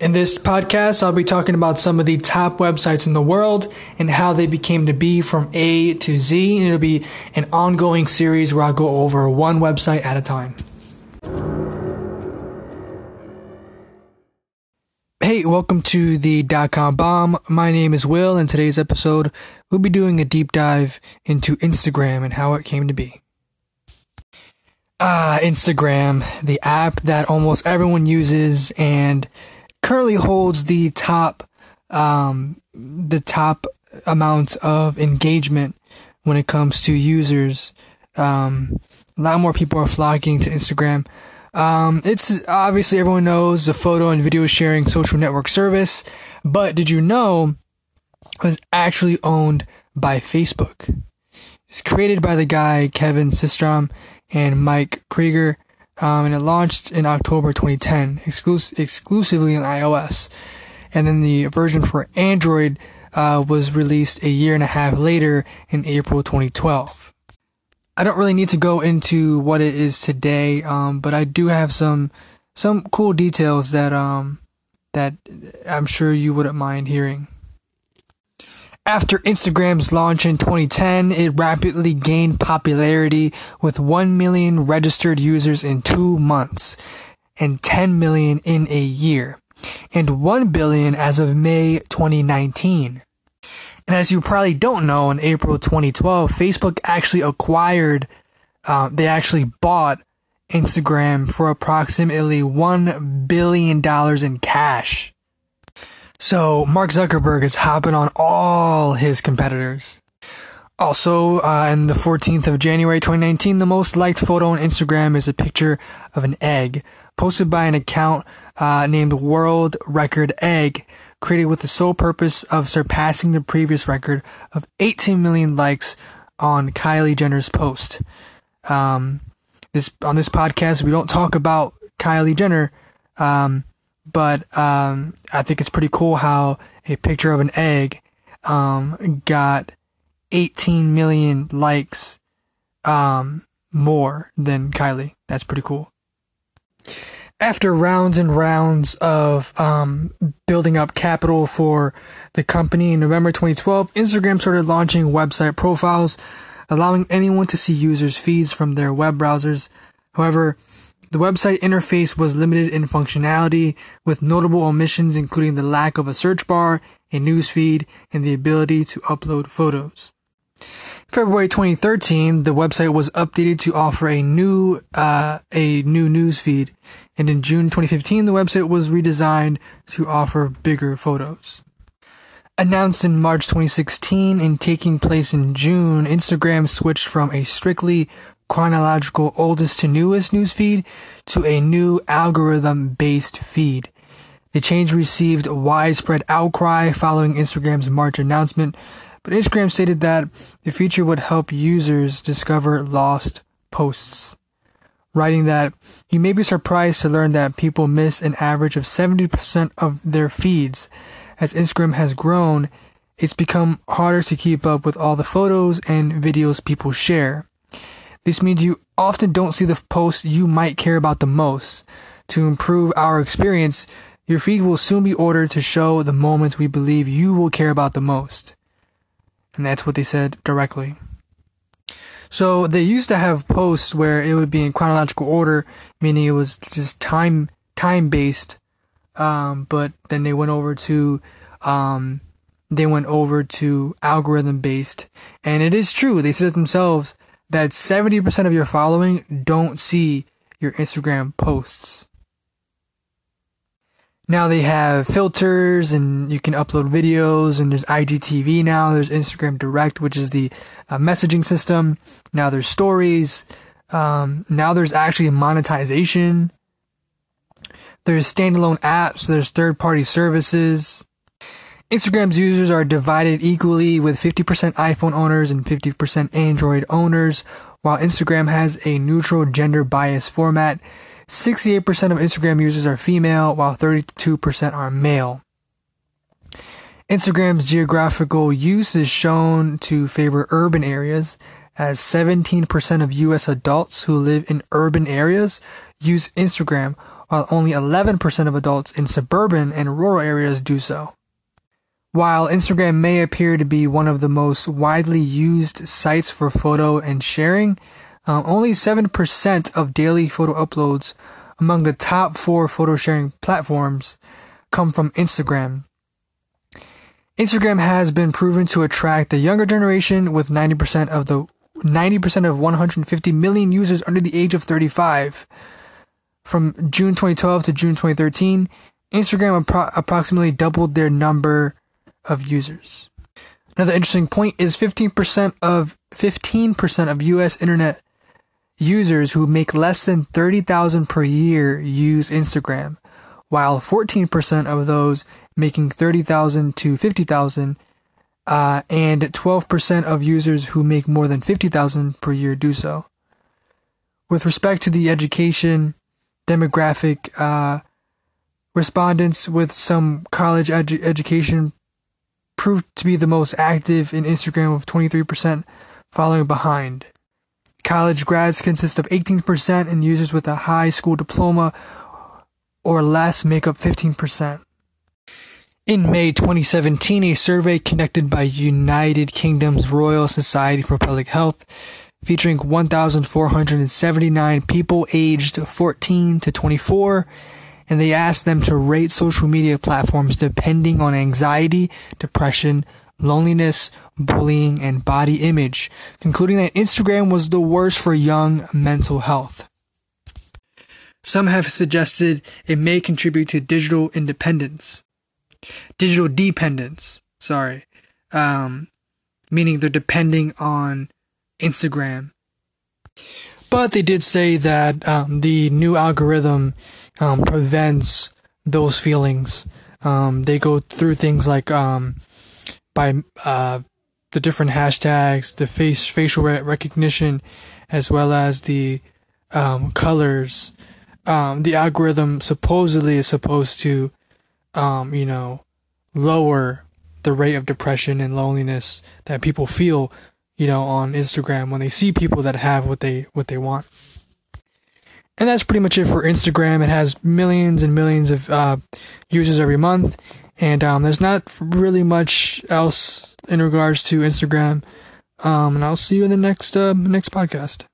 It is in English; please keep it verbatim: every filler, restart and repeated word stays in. In this podcast, I'll be talking about some of the top websites in the world and how they became to be from A to Z. And it'll be an ongoing series where I'll go over one website at a time. Hey, welcome to the dot-com bomb. My name is Will, and today's episode, we'll be doing a deep dive into Instagram and how it came to be. Ah, Instagram, the app that almost everyone uses and currently holds the top, um, the top amount of engagement when it comes to users. Um, a lot more people are flocking to Instagram. Um, it's obviously everyone knows the photo and video sharing social network service, but did you know it was actually owned by Facebook? It's created by the guy Kevin Systrom and Mike Krieger. Um, and it launched in October twenty ten, exclus- exclusively on iOS. And then the version for Android uh, was released a year and a half later in April twenty twelve. I don't really need to go into what it is today, um, but I do have some some cool details that um, that I'm sure you wouldn't mind hearing. After Instagram's launch in twenty ten, it rapidly gained popularity with one million registered users in two months and ten million in a year and one billion as of May twenty nineteen. And as you probably don't know, in April twenty twelve, Facebook actually acquired, uh, they actually bought Instagram for approximately one billion dollars in cash. So Mark Zuckerberg is hopping on all his competitors. Also, uh, on the fourteenth of January twenty nineteen, the most liked photo on Instagram is a picture of an egg posted by an account uh, named World Record Egg, created with the sole purpose of surpassing the previous record of eighteen million likes on Kylie Jenner's post. Um, this on this podcast, we don't talk about Kylie Jenner, um... But um, I think it's pretty cool how a picture of an egg um, got eighteen million likes um, more than Kylie. That's pretty cool. After rounds and rounds of um, building up capital for the company in November twenty twelve, Instagram started launching website profiles, allowing anyone to see users' feeds from their web browsers. However, the website interface was limited in functionality, with notable omissions including the lack of a search bar, a newsfeed, and the ability to upload photos. February twenty thirteen, the website was updated to offer a new uh, a new newsfeed, and in June twenty fifteen, the website was redesigned to offer bigger photos. Announced in March twenty sixteen and taking place in June, Instagram switched from a strictly chronological oldest to newest newsfeed to a new algorithm-based feed. The change received widespread outcry following Instagram's March announcement, but Instagram stated that the feature would help users discover lost posts, writing that you may be surprised to learn that people miss an average of seventy percent of their feeds. As Instagram has grown, it's become harder to keep up with all the photos and videos people share. This means you often don't see the posts you might care about the most. To improve our experience, your feed will soon be ordered to show the moments we believe you will care about the most. And that's what they said directly. So they used to have posts where it would be in chronological order, meaning it was just time time based. Um, but then they went over to um, they went over to algorithm based, and it is true. They said it themselves, that seventy percent of your following don't see your Instagram posts. Now they have filters and you can upload videos, and there's I G T V now, there's Instagram Direct, which is the uh, messaging system. Now there's stories. Um, now there's actually monetization. There's standalone apps, there's third-party services. Instagram's users are divided equally, with fifty percent iPhone owners and fifty percent Android owners. While Instagram has a neutral gender bias format, sixty-eight percent of Instagram users are female, while thirty-two percent are male. Instagram's geographical use is shown to favor urban areas, as seventeen percent of U S adults who live in urban areas use Instagram, while only eleven percent of adults in suburban and rural areas do so. While Instagram may appear to be one of the most widely used sites for photo and sharing, uh, only seven percent of daily photo uploads among the top four photo sharing platforms come from Instagram. Instagram has been proven to attract the younger generation, with ninety percent of the ninety percent of one hundred fifty million users under the age of thirty-five. From June twenty twelve to June twenty thirteen, Instagram appro- approximately doubled their number of users. Another interesting point is fifteen percent of fifteen percent of U S internet users who make less than thirty thousand dollars per year use Instagram, while fourteen percent of those making thirty thousand dollars to fifty thousand dollars uh, and twelve percent of users who make more than fifty thousand dollars per year do so. With respect to the education demographic, uh, respondents with some college edu- education proved to be the most active in Instagram, with twenty-three percent following behind. College grads consist of eighteen percent, and users with a high school diploma or less make up fifteen percent. In May twenty seventeen, a survey conducted by United Kingdom's Royal Society for Public Health, featuring one thousand four hundred seventy-nine people aged fourteen to twenty-four, and they asked them to rate social media platforms depending on anxiety, depression, loneliness, bullying, and body image, concluding that Instagram was the worst for young mental health. Some have suggested it may contribute to digital independence, digital dependence, sorry, um, meaning they're depending on Instagram. But they did say that um, the new algorithm um, prevents those feelings. Um, they go through things like um, by uh, the different hashtags, the face facial re- recognition, as well as the um, colors. Um, the algorithm supposedly is supposed to, um, you know, lower the rate of depression and loneliness that people feel, you know, on Instagram when they see people that have what they what they want. And that's pretty much it for Instagram. It has millions and millions of uh, users every month, and um, there's not really much else in regards to Instagram. Um, and I'll see you in the next uh, next podcast.